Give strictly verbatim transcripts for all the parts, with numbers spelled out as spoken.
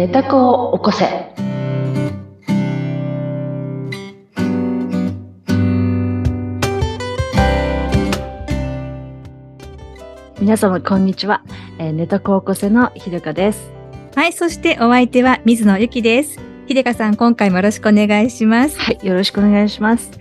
寝た子を起こせ。皆様こんにちは、えー、寝た子を起こせのひでかです。はい、そしてお相手は水野ゆきです。ひでかさん、今回もよろしくお願いします。はい、よろしくお願いします。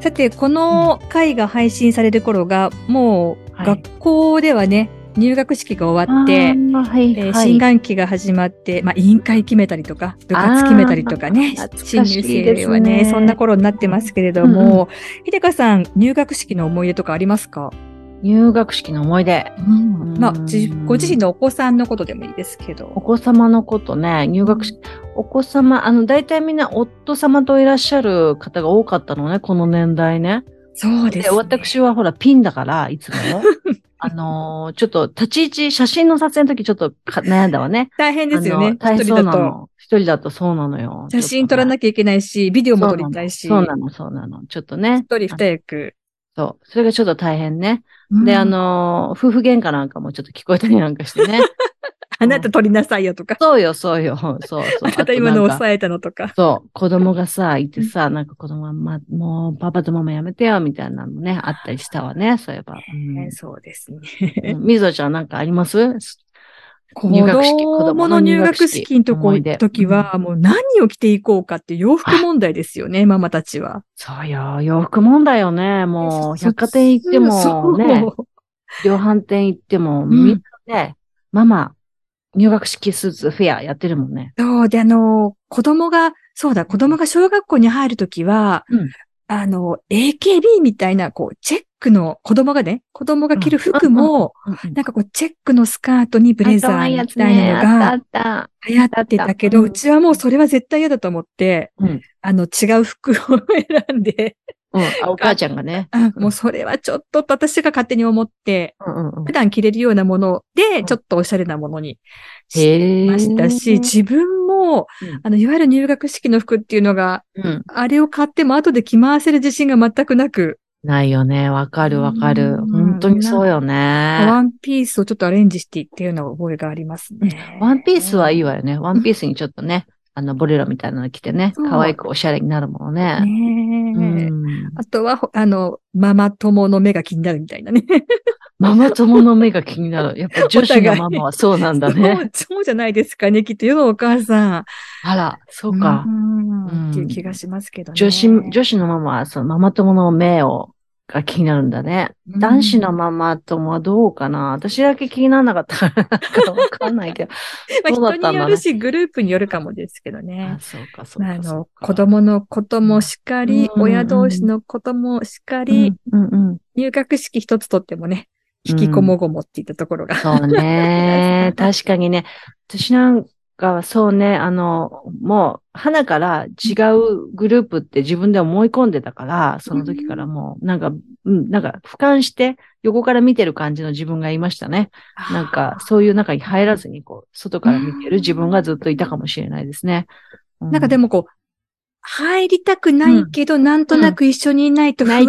さて、この回が配信される頃がもう学校ではね、はい、入学式が終わって、はいえー、新学期が始まって、まあ、委員会決めたりとか部活決めたりとかね、新入生は ね, ねそんな頃になってますけれども、ひでかさん、入学式の思い出とかありますか？入学式の思い出、うんうん、まあ、ご自身のお子さんのことでもいいですけど。お子様のことね、入学式、お子様、あの、大体みんな夫様といらっしゃる方が多かったのね、この年代ね。そうです、ね。で、私はほら、ピンだから、いつも。あのー、ちょっと、立ち位置、写真の撮影の時ちょっと悩んだわね。大変ですよね、大変そうなの。一人だとそうなのよ。写真撮らなきゃいけないし、ビデオも撮りたいし。そうなの、そうなの。ちょっとね。一人二役。そう。それがちょっと大変ね。うん、で、あのー、夫婦喧嘩なんかもちょっと聞こえたりなんかしてね。あなた取りなさいよとか。そうよ、そうよ。そうそう。あなた今の抑えたのとか。そう。子供がさ、いてさ、なんか子供は、ま、もうパパとママやめてよ、みたいなのね、あったりしたわね、そういえば。うん、そうですね。みぞちゃんなんかあります？入学式、子供の入学式のとこ時は、もう何を着ていこうかって洋服問題ですよね、ママたちは。そうよ、洋服問題よね。もう、百貨店行っても、ね、量販店行っても、みんなね、ママ、入学式スーツフェアやってるもんね。そうで、あの、子供が、そうだ、子供が小学校に入るときは、うん、あの、エーケービー みたいな、こう、チェックの、子供がね、子供が着る服も、うん、なんかこう、チェックのスカートにブレザーみたいなのが、流行ってたけど、うん、うちはもうそれは絶対嫌だと思って、うん、あの、違う服を選んで、うん、あ、お母ちゃんがね。もうそれはちょっと私が勝手に思って、うんうんうん、普段着れるようなもので、ちょっとおしゃれなものにしましたし、自分も、うん、あの、いわゆる入学式の服っていうのが、うん、あれを買っても後で着回せる自信が全くなく。ないよね。わかるわかる。本当にそうよね。ワンピースをちょっとアレンジしていっていうような覚えがありますね。ワンピースはいいわよね。ワンピースにちょっとね。あの、ボレロみたいなの着てね、可愛くおしゃれになるものね。ね、うん、あとは、あの、ママ友の目が気になるみたいなね。ママ友の目が気になる。やっぱ女子のママはそうなんだね。そう、そうじゃないですかね、きっと世のお母さん。あら、そうか。うん、っていう気がしますけどね。女子、女子のママは、そのママ友の目を、が気になるんだね。男子のママ友はどうかな、うん、私だけ気にならなかったからわかんないけど。まあ、人によるし、グループによるかもですけどね。あ、そうか、そうか。あの、子供のこともしっかり、うん、親同士のこともしっかり、うんうんうん、入学式一つとってもね、引きこもごもっていったところが。うん、そうね。確かにね。私なんかはそうね、あの、もう、花から違うグループって自分で思い込んでたから、その時からもう、なんか、うん、なんか、俯瞰して横から見てる感じの自分がいましたね。なんか、そういう中に入らずに、こう、外から見てる自分がずっといたかもしれないですね。うん、なんかでもこう、入りたくないけど、うん、なんとなく一緒にいないと不安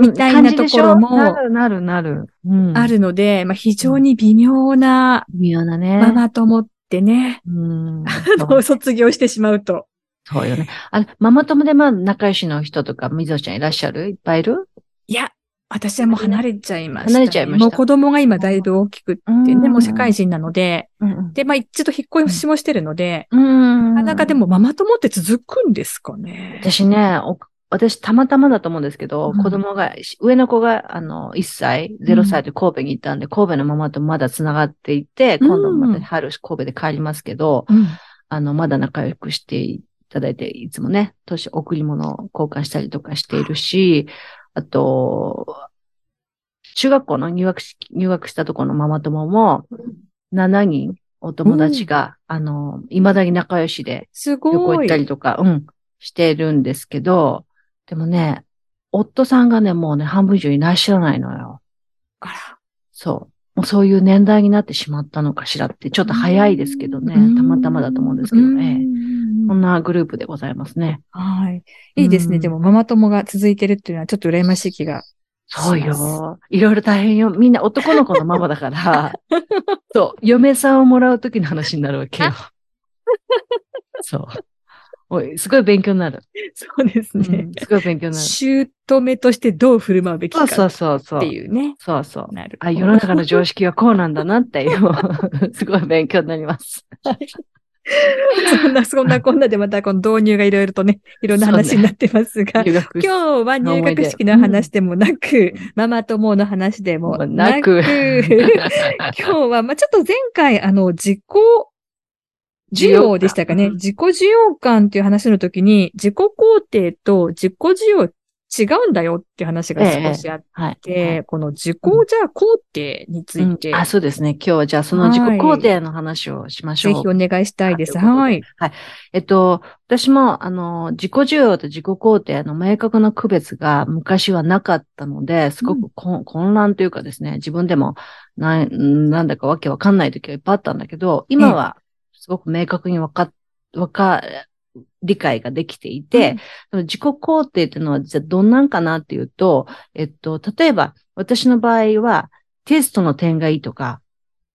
みたいなところも、なるなるなる。うん、あるので、まあ、非常に微妙な、微妙なね。ママと思って、でね、うん、あの、卒業してしまうと。そうよね。あの、ママ友でまあ仲良しの人とか、みぞちゃんいらっしゃる？いっぱいいる？いや、私はもう離れちゃいました、ね。離れちゃいました。もう子供が今だいぶ大きくってね、うん、もう社会人なので、うん、で、まあ一度引っ越しもしてるので、うん、なかなかでもママ友って続くんですかね。私ね、お私たまたまだと思うんですけど、うん、子供が、上の子が、あの、いっさい、ゼロさいで神戸に行ったんで、うん、神戸のママとまだつながっていて、今度また春、神戸で帰りますけど、うん、あの、まだ仲良くしていただいて、いつもね、年贈り物を交換したりとかしているし、あと、中学校の入学し、入学したところのママ友も、ななにんお友達が、うん、あの、未だに仲良しで、旅行行ったりとか、うん、してるんですけど、でもね、夫さんがね、もうね、半分以上いらっしゃらないのよ。あら。そう。もうそういう年代になってしまったのかしらって、ちょっと早いですけどね、たまたまだと思うんですけどね。こんなグループでございますね。はい。いいですね。でも、ママ友が続いてるっていうのは、ちょっと羨ましい気が。そうよ。いろいろ大変よ。みんな男の子のママだから、そう、嫁さんをもらうときの話になるわけよ。そう。おい、すごい勉強になる。そうですね。うん、すごい勉強になる。姑としてどう振る舞うべきかっていうね。そうそう。なる。あ、世の中の常識はこうなんだなっていう、すごい勉強になります。そんな、そんなこんなでまたこの導入がいろいろとね、いろんな話になってますが、ね、今日は入学式の話でもなく、うん、ママ友の話でもなく、なく今日は、まあ、ちょっと前回、あの、自己需要でしたかね。自己需要感っていう話の時に、自己肯定と自己需要違うんだよっていう話が少しあって、ええはいはい、この自己じゃあ肯定について、うんうん。あ、そうですね。今日はじゃあその自己肯定の話をしましょう。はい、ぜひお願いしたいです。はい。はい。えっと、私も、あの、自己需要と自己肯定の明確な区別が昔はなかったので、すごくこ、うん、混乱というかですね、自分でもな、なんだかわけわかんない時はいっぱいあったんだけど、今は、ええすごく明確にわか、わか、理解ができていて、うん、自己肯定っていうのは実はどんなんかなっていうと、えっと、例えば私の場合はテストの点がいいとか、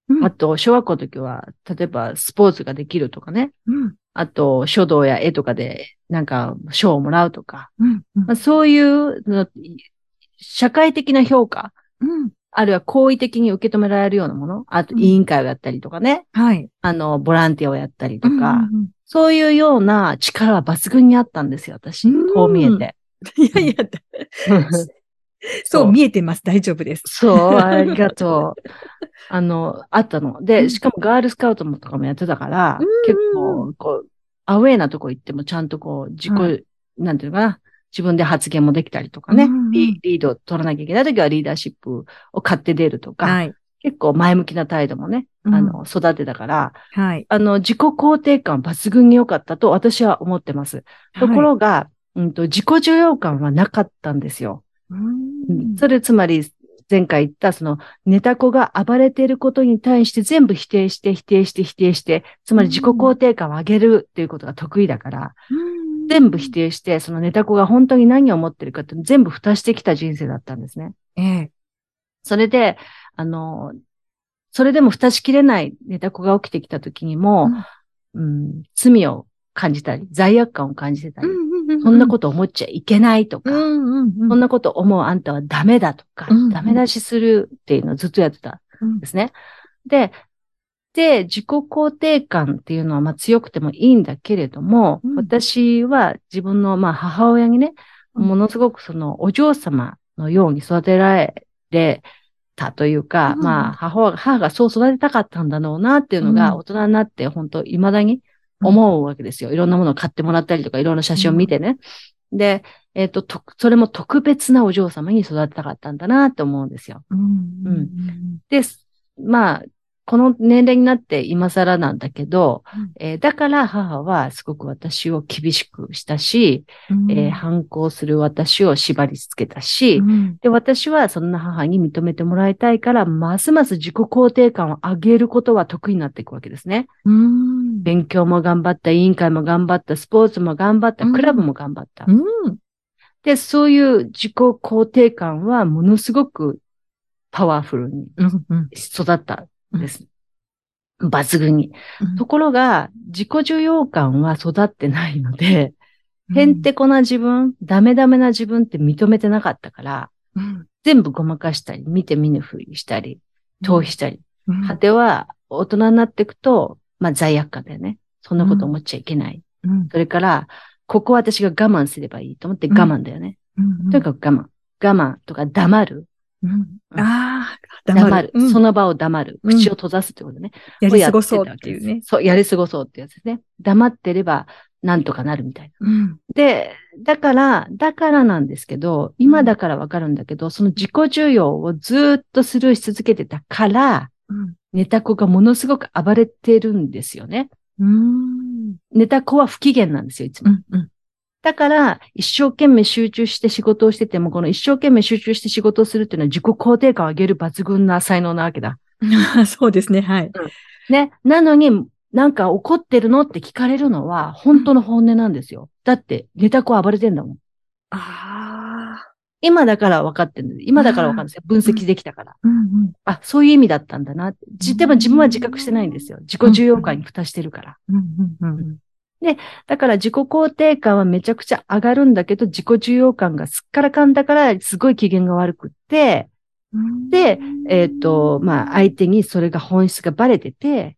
うん、あと小学校の時は例えばスポーツができるとかね、うん、あと書道や絵とかでなんか賞をもらうとか、うんうんまあ、そういうの社会的な評価、うんあるいは好意的に受け止められるようなもの、あと委員会をやったりとかね、うん、はい、あのボランティアをやったりとか、うんうんうん、そういうような力は抜群にあったんですよ、私。こう見えて。いやいや、そう見えてます、大丈夫です。そう、ありがとう。あのあったので、しかもガールスカウトもとかもやってたから、うん、結構こうアウェイなとこ行ってもちゃんとこう自己、はい、なんていうのかな。自分で発言もできたりとかね、うん、リードを取らなきゃいけないときはリーダーシップを買って出るとか、はい、結構前向きな態度もね、うん、あの育てたから、はい、あの自己肯定感抜群に良かったと私は思ってます。ところが、はいうん、と自己需要感はなかったんですよ。うん、それつまり前回言ったその寝た子が暴れていることに対して全部否定して否定して否定して、つまり自己肯定感を上げるっていうことが得意だから。うん全部否定して、そのネタ子が本当に何を思ってるかって全部蓋してきた人生だったんですね。ええ。それで、あの、それでも蓋しきれないネタ子が起きてきた時にも、うんうん、罪を感じたり、罪悪感を感じてたり、うんうんうんうん、そんなこと思っちゃいけないとか、うんうんうん、そんなこと思うあんたはダメだとか、うんうん、ダメ出しするっていうのをずっとやってたんですね。うん、で、で、自己肯定感っていうのはまあ強くてもいいんだけれども、うん、私は自分のまあ母親にね、うん、ものすごくそのお嬢様のように育てられたというか、うん、まあ母、母がそう育てたかったんだろうなっていうのが大人になって本当未だに思うわけですよ。うん、いろんなものを買ってもらったりとか、いろんな写真を見てね。うん、で、えっと、と、それも特別なお嬢様に育てたかったんだなって思うんですよ。うんうん、で、まあ、この年齢になって今更なんだけど、うんえー、だから母はすごく私を厳しくしたし、うんえー、反抗する私を縛りつけたし、うん、で私はそんな母に認めてもらいたいから、ますます自己肯定感を上げることは得意になっていくわけですね。うん、勉強も頑張った、委員会も頑張った、スポーツも頑張った、クラブも頑張った。うんうん、で、そういう自己肯定感はものすごくパワフルに育った。うんうんです。抜群に、うん。ところが、自己需要感は育ってないので、うん、へんてこな自分、ダメダメな自分って認めてなかったから、うん、全部ごまかしたり、見て見ぬふりしたり、逃避したり、うん、果ては大人になっていくと、まあ罪悪感だよね。そんなこと思っちゃいけない。うん、それから、ここは私が我慢すればいいと思って我慢だよね。うん、とにかく我慢。我慢とか黙る。うんうん、ああ、黙る。黙るうん、その場を黙る。口を閉ざすってことね。うん、やり過ごそうっていうね。そう、やり過ごそうってやつですね。黙ってればなんとかなるみたいな。うん、で、だから、だからなんですけど、今だからわかるんだけど、その自己需要をずっとスルーし続けてたから、うん、ネタ子がものすごく暴れてるんですよね。うん、ネタ子は不機嫌なんですよ、いつも。うんうんだから、一生懸命集中して仕事をしてても、この一生懸命集中して仕事をするっていうのは自己肯定感を上げる抜群な才能なわけだ。そうですね、はい、うん。ね、なのになんか怒ってるのって聞かれるのは本当の本音なんですよ。だって、ネタ子暴れてんだもん。ああ。今だから分かってるんです。今だから分かるんですよ。分析できたから。うんうん、あ、そういう意味だったんだなって。でも自分は自覚してないんですよ。自己重要感に蓋してるから。うんうんうん、で、だから自己肯定感はめちゃくちゃ上がるんだけど、自己重要感がすっからかんだから、すごい機嫌が悪くって、うん、で、えっと、まあ、相手にそれが本質がバレてて、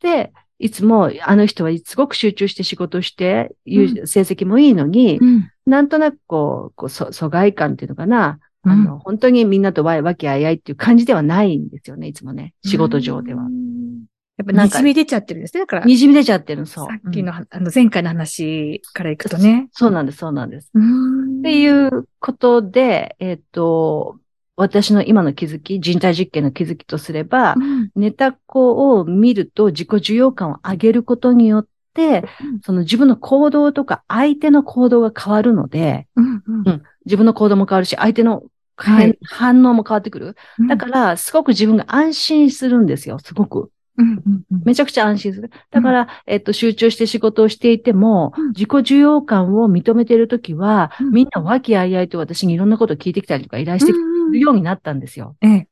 で、いつも、あの人はすごく集中して仕事して、うん、成績もいいのに、うん、なんとなくこう、こう疎外感っていうのかな、うん、あの、本当にみんなとわきあいあいっていう感じではないんですよね、いつもね、仕事上では。うん、やっぱなんか、滲み出ちゃってるんですね、だから。滲み出ちゃってる、そう。さっきの、うん、あの前回の話からいくとね。そ, そうなんです、そうなんです。うん、っていうことで、えっ、ー、と、私の今の気づき、人体実験の気づきとすれば、うん、ネタ子を見ると自己需要感を上げることによって、うん、その自分の行動とか相手の行動が変わるので、うんうんうん、自分の行動も変わるし、相手の、はい、反応も変わってくる。だから、すごく自分が安心するんですよ、すごく。うんうんうん、めちゃくちゃ安心する。だから、うん、えっと、集中して仕事をしていても、うん、自己需要感を認めているときは、うん、みんな和気あいあいと私にいろんなことを聞いてきたりとか依頼してきるようになったんですよ。うんうん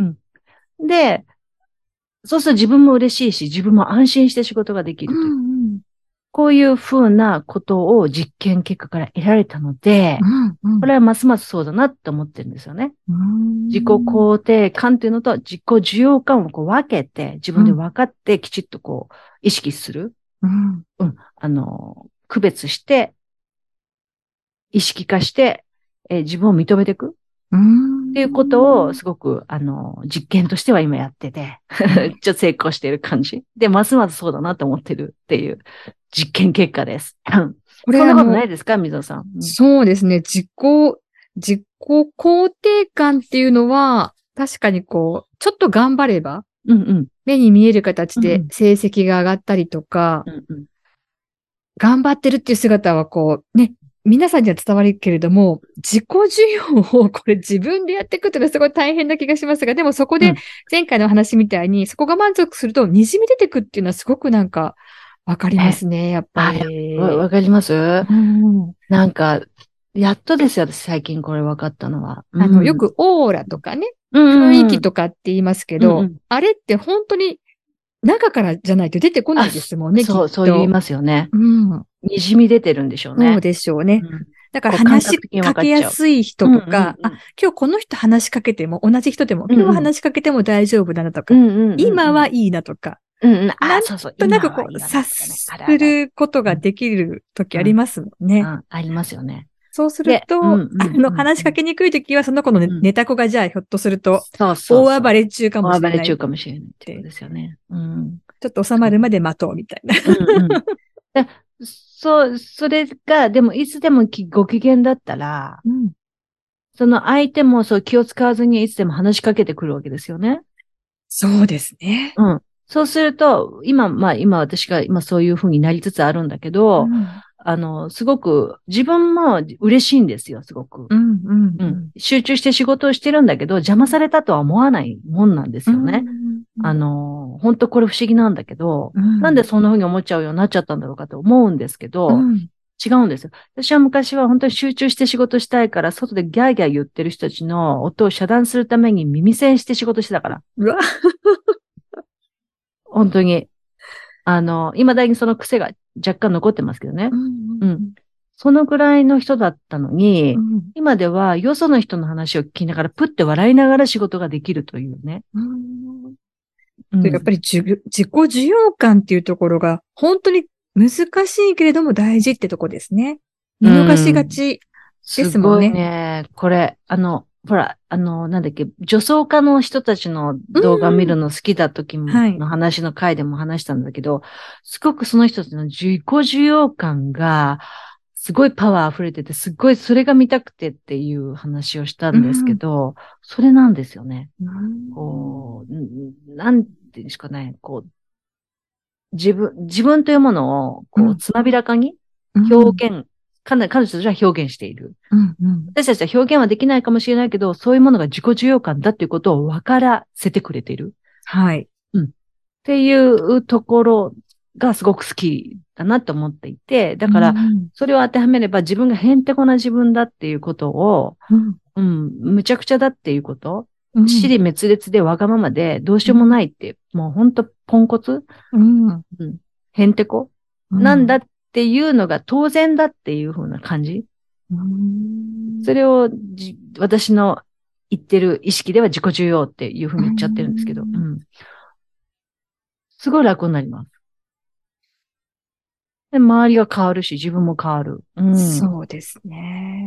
うんうん、で、そうすると自分も嬉しいし、自分も安心して仕事ができるという、うんうん。こういうふうなことを実験結果から得られたので、うんうん、これはますますそうだなって思ってるんですよね。うん、自己肯定感っていうのと自己需要感をこう分けて、自分で分かってきちっとこう意識する。うんうん、あの、区別して、意識化して、えー、自分を認めていく。うんっていうことをすごく、あの、実験としては今やってて、ちょっと成功している感じ。で、ますますそうだなと思ってるっていう実験結果です。これそんなことないですか、水野さん、うん。そうですね。自己、自己肯定感っていうのは、確かにこう、ちょっと頑張れば、うんうん、目に見える形で成績が上がったりとか、うんうん、頑張ってるっていう姿はこう、ね、皆さんには伝わるけれども、自己需要をこれ自分でやっていくっていうのはすごい大変な気がしますが、でもそこで前回の話みたいに、うん、そこが満足すると滲み出てくっていうのはすごくなんかわかりますね、やっぱり。わかります、うん、なんか、やっとですよ、私最近これわかったのは。あの、うん、よくオーラとかね、雰囲気とかって言いますけど、うんうん、あれって本当に中からじゃないと出てこないですもんね、きっと。そう、そう言いますよね。うん。滲み出てるんでしょうね。そうでしょうね。うん、だから話しかけやすい人とか、うんうんうん、あ、今日この人話しかけても、同じ人でも、今日話しかけても大丈夫だなとか、うんうんうん、今はいいなとか、うんうん、なんとなくこう、察することができる時ありますもんね。うんうんうん、ありますよね。そうすると、うんうんうん、あの、話しかけにくいときは、その子のネタ子がじゃあ、ひょっとすると、大暴れ中かもしれない。大暴れ中かもしれないってことですよね。うん、ちょっと収まるまで待とうみたいな。うんうん、そう、それが、でも、いつでもご機嫌だったら、うん、その相手もそう気を使わずにいつでも話しかけてくるわけですよね。そうですね。うん。そうすると、今、まあ、今私が今そういう風になりつつあるんだけど、うんあの、すごく、自分も嬉しいんですよ、すごく、うんうんうん。集中して仕事をしてるんだけど、邪魔されたとは思わないもんなんですよね。うんうんうん、あの、本当これ不思議なんだけど、うん、なんでそんな風に思っちゃうようになっちゃったんだろうかと思うんですけど、うん、違うんですよ。私は昔は本当に集中して仕事したいから、外でギャーギャー言ってる人たちの音を遮断するために耳栓して仕事してたから。うわ本当に。あの、未だにその癖が若干残ってますけどね。うんうんうん、そのぐらいの人だったのに、うん、今ではよその人の話を聞きながら、プッて笑いながら仕事ができるというね。うんうん、やっぱり自己需要感っていうところが、本当に難しいけれども大事ってとこですね。見逃しがちですもんね。うん、すごいね。これ、あの、ほら、あの、なんだっけ、女装家の人たちの動画見るの好きだ時の話の回でも話したんだけど、はい、すごくその人たちの自己需要感が、すごいパワー溢れてて、すごいそれが見たくてっていう話をしたんですけど、うん、それなんですよね。うん、こう、なんていうんですかね、こう、自分、自分というものを、こう、つまびらかに表現、うんうんかなり彼女たちは表現している、うんうん。私たちは表現はできないかもしれないけど、そういうものが自己需要感だっていうことを分からせてくれている。はい。うん。っていうところがすごく好きだなと思っていて、だからそれを当てはめれば自分がへんてこな自分だっていうことを、うんうん、むちゃくちゃだっていうこと、支離滅裂でわがままでどうしようもないって、うん、もうほんとポンコツ、うんうん、へんてこ、うん、なんだっていうのが当然だっていう風な感じ、うん、それをじ私の言ってる意識では自己重要っていう風に言っちゃってるんですけど、うんうん、すごい楽になります。で、周りが変わるし、自分も変わる。うん、そうですね。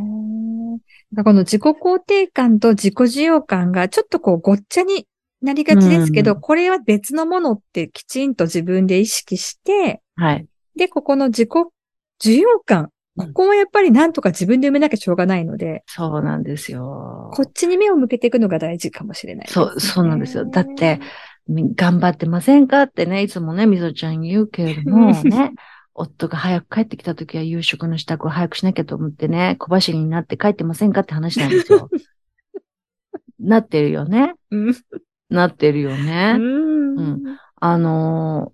この自己肯定感と自己需要感がちょっとこうごっちゃになりがちですけど、うん、これは別のものってきちんと自分で意識して、はい、で、ここの自己需要感、ここもやっぱりなんとか自分で埋めなきゃしょうがないので、うん、そうなんですよ。こっちに目を向けていくのが大事かもしれないですね。そう、そうなんですよ。だって、頑張ってませんかってね、いつもね、みぞちゃん言うけれどもね。夫が早く帰ってきたときは夕食の支度を早くしなきゃと思ってね、小走りになって帰ってませんかって話なんですよ。なってるよね。なってるよね。うん、うん。あの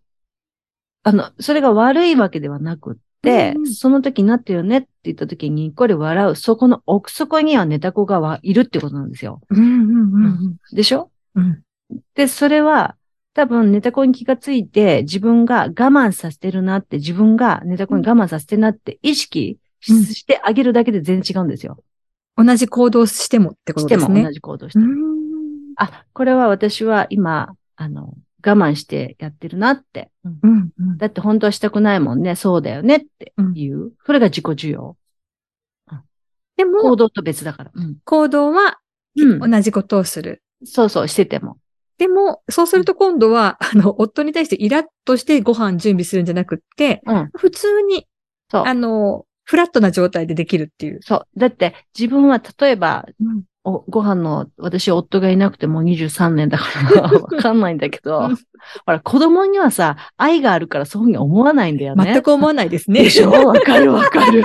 ー、あの、それが悪いわけではなくって、うん、その時になってるよねって言った時ににっこり笑う、そこの奥底にはネタ子がいるってことなんですよ。うんうんうんうん、でしょ、うん、で、それは、多分、ネタコに気がついて、自分が我慢させてるなって、自分がネタコに我慢させてるなって意識してあげるだけで全然違うんですよ。うん、同じ行動してもってことですね。しても同じ行動しても。あ、これは私は今、あの、我慢してやってるなって。うんうん、だって本当はしたくないもんね、そうだよねっていう。うん、それが自己需要。うん、でも、行動と別だから。うん、行動は、うん、同じことをする。そうそう、してても。でも、そうすると今度は、あの、夫に対してイラッとしてご飯準備するんじゃなくって、うん、普通に、そう、あの、フラットな状態でできるっていう。そう。だって、自分は例えば、うん、おご飯の、私、夫がいなくてもうにじゅうさんねんだから、わかんないんだけど、うん、ほら、子供にはさ、愛があるからそういうふうに思わないんだよね。全く思わないですね。でしょ？わかるわかる。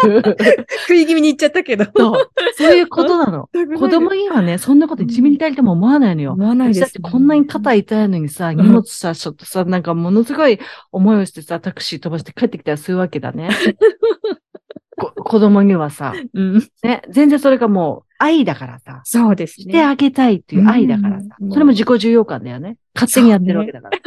食い気味に言っちゃったけど。そう。そういうことなの。子供にはね、そんなこといちミリたりとも思わないのよ。思わないです、ね。だってこんなに肩痛いのにさ、荷物さ、ちょっとさ、なんかものすごい思いをしてさ、タクシー飛ばして帰ってきたりするわけだね。子供にはさ、うん、ね、全然それがもう愛だからさ。そうですね。してあげたいっていう愛だからさ。うん、それも自己重要感だよね。勝手にやってるわけだから。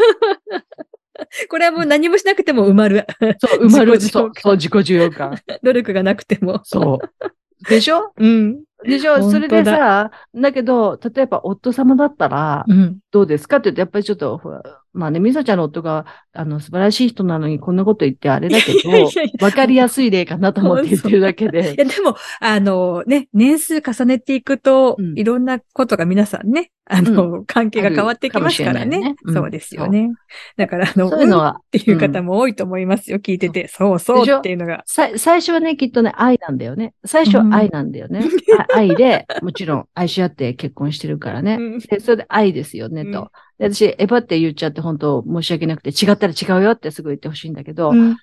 これはもう何もしなくても埋まる。そう、埋まる。そう、そう、自己重要感。努力がなくても。そう。でしょ？うん。でしょ？それでさ、だけど、例えば夫様だったら、どうですかって言うと、やっぱりちょっと、ほら、まあね、みぞちゃんの夫が、あの、素晴らしい人なのにこんなこと言ってあれだけど、わかりやすい例かなと思って言ってるだけで。いや、でも、あの、ね、年数重ねていくと、うん、いろんなことが皆さんね、あの、うん、関係が変わってきますからね。ね、うん、そうですよね。だから、あの、そういうのは、うん、っていう方も多いと思いますよ、聞いてて。そうそうっていうのが。最初はね、きっとね、愛なんだよね。最初は愛なんだよね。うん愛で、もちろん愛し合って結婚してるからね。うん、でそれで愛ですよねと、うん。私、エヴァって言っちゃって本当申し訳なくて、違ったら違うよってすぐ言ってほしいんだけど、うん、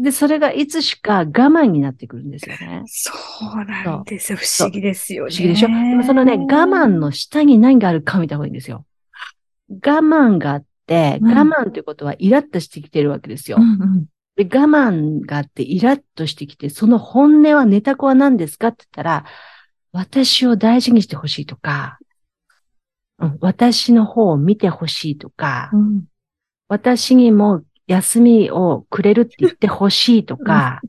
で、それがいつしか我慢になってくるんですよね。そうなんですよ。不思議ですよね。不思議でしょ。でもそのね、我慢の下に何があるか見た方がいいんですよ。我慢があって、我慢ということはイラッとしてきてるわけですよ。うんうんうんで、我慢があってイラッとしてきて、その本音はネタ子は何ですかって言ったら、私を大事にしてほしいとか、うん、私の方を見てほしいとか、うん、私にも休みをくれるって言ってほしいとか、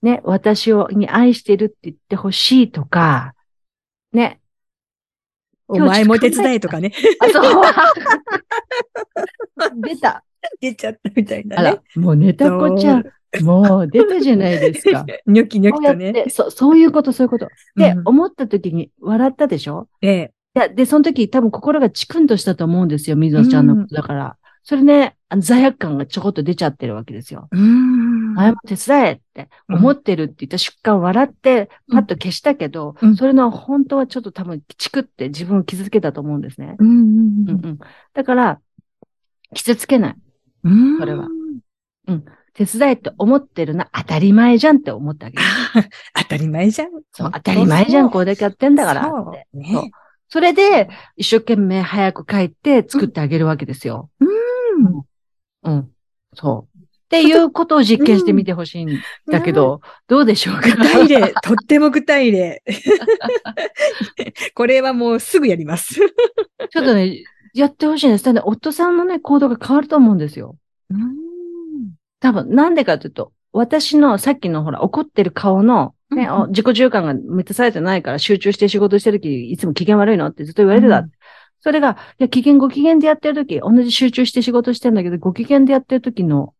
ね、私をに愛してるって言ってほしいとか、ね。お前も手伝えとかね。あ、そう。出た。出ちゃったみたいなね。あら、もうネタ子ちゃん。もう出たじゃないですか。ニョキニョキとね。そう、そういうこと、そういうこと。で、うん、思った時に笑ったでしょ？ええ。で、その時多分心がチクンとしたと思うんですよ、みぞちゃんのことだから。うん、それね、あの罪悪感がちょこっと出ちゃってるわけですよ。うん。前も手伝えって思ってるって言った瞬間笑って、パッと消したけど、うん、それの本当はちょっと多分チクって自分を傷つけたと思うんですね。うんうんうん。うんうん、だから、傷つけない。うん。それは。うん。手伝えって思ってるな、当たり前じゃんって思ってあげる。当たり前じゃん。そう、当たり前じゃん、これだけやってんだからって。そうね。そう。それで、一生懸命早く帰って作ってあげるわけですよ。うん。うん。うん、そう。っていうことを実験してみてほしいんだけど、うん、どうでしょうか。具体例、とっても具体例。これはもうすぐやります。ちょっとね、やってほしいんです。ただ、夫さんのね、行動が変わると思うんですよ。うん。多分、なんでかというと、私のさっきのほら、怒ってる顔の、ね、うんうん、自己循環が満たされてないから集中して仕事してるとき、いつも機嫌悪いのってずっと言われてた。うん、それが、いや、機嫌ご機嫌でやってるとき、同じ集中して仕事してるんだけど、ご機嫌でやってるときの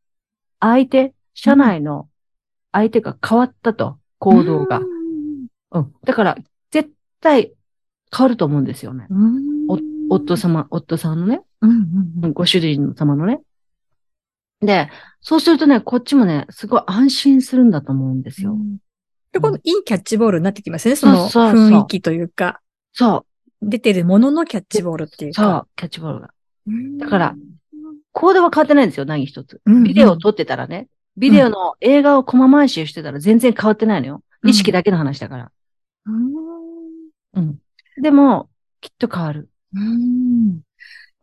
相手、社内の相手が変わったと、行動が。うん。うん、だから、絶対変わると思うんですよね。うん、お夫様、夫さんのね、うんうんうん、ご主人様のね。で、そうするとね、こっちもね、すごい安心するんだと思うんですよ。うん、で、このいいキャッチボールになってきますね、その雰囲気というか。そうそうそう。出てるもののキャッチボールっていうか。そう、キャッチボールが。だから、コードは変わってないんですよ、何一つ。ビデオを撮ってたらね、ビデオの映画をコマ回ししてたら全然変わってないのよ。意識だけの話だから。うん。うん。でも、きっと変わる。うん。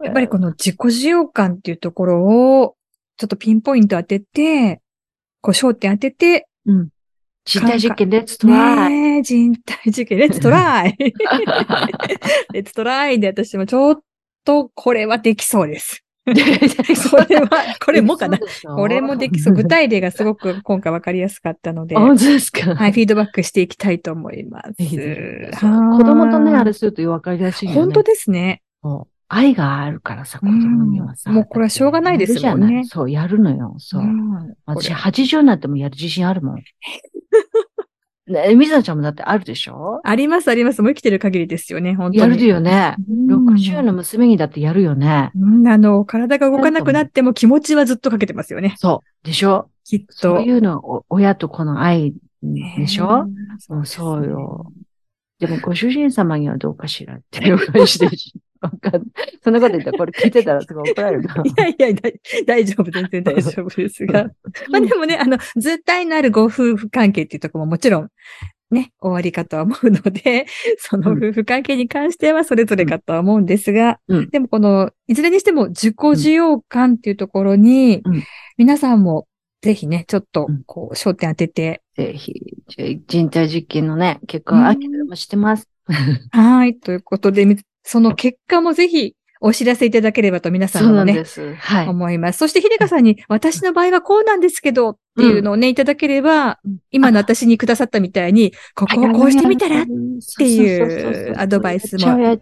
やっぱりこの自己需感っていうところを、ちょっとピンポイント当てて、こう焦点当てて、うん。人体実験、レッツトライ。ねえ、人体実験、レッツトライ。レッツトライで私もちょっとこれはできそうです。これは、これもかな。これもできそう。具体例がすごく今回わかりやすかったので。本当ですか。はい、フィードバックしていきたいと思います。子供とね、あれするとわかりやすいよね。本当ですね。愛があるからさ、子供にはさ。もうこれはしょうがないですよね。そう、やるのよ。そう。私、はちじゅうになってもやる自信あるもん。ね、水野ちゃんもだってあるでしょ？ありますあります。もう生きてる限りですよね、本当に。やるよね。うん、ろくじゅうの娘にだってやるよね。うん、あの、体が動かなくなっても気持ちはずっとかけてますよね。そう。でしょ？きっと。そういうのは親と子の愛でしょ？そう、ね、そうよ。でもご主人様にはどうかしらっていう感じでしょ。わかんない。そんなこと言ったら、これ聞いてたらすごい怒られるな。いやいや、大丈夫、全然大丈夫ですが。まあでもね、あの、絶対のあるご夫婦関係っていうところももちろん、ね、終わりかとは思うので、その夫婦関係に関してはそれぞれかとは思うんですが、うん、でもこの、いずれにしても自己需要感っていうところに、うん、皆さんもぜひね、ちょっと、こう、焦点当てて。ぜひ、人体実験のね、結果は明らかにしてます。はい、ということで、その結果もぜひお知らせいただければと皆さんもね、そうです、はい、思います。そして、ひでかさんに、私の場合はこうなんですけどっていうのをね、うん、いただければ、今の私にくださったみたいに、ここをこうしてみたらっていうアドバイスもい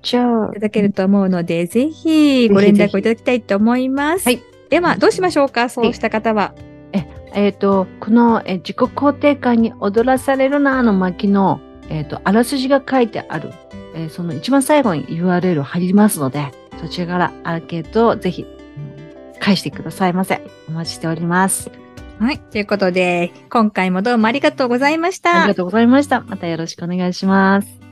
ただけると思うので、ぜひご連絡をいただきたいと思います。ぜひぜひ、はい、では、どうしましょうか、そうした方は。え、えっと、このえ自己肯定感に踊らされるなの巻の、えっと、あらすじが書いてある。えー、その一番最後に ユーアールエル を貼りますので、そちらからアンケートをぜひ返してくださいませ。お待ちしております。はい。ということで、今回もどうもありがとうございました。ありがとうございました。またよろしくお願いします。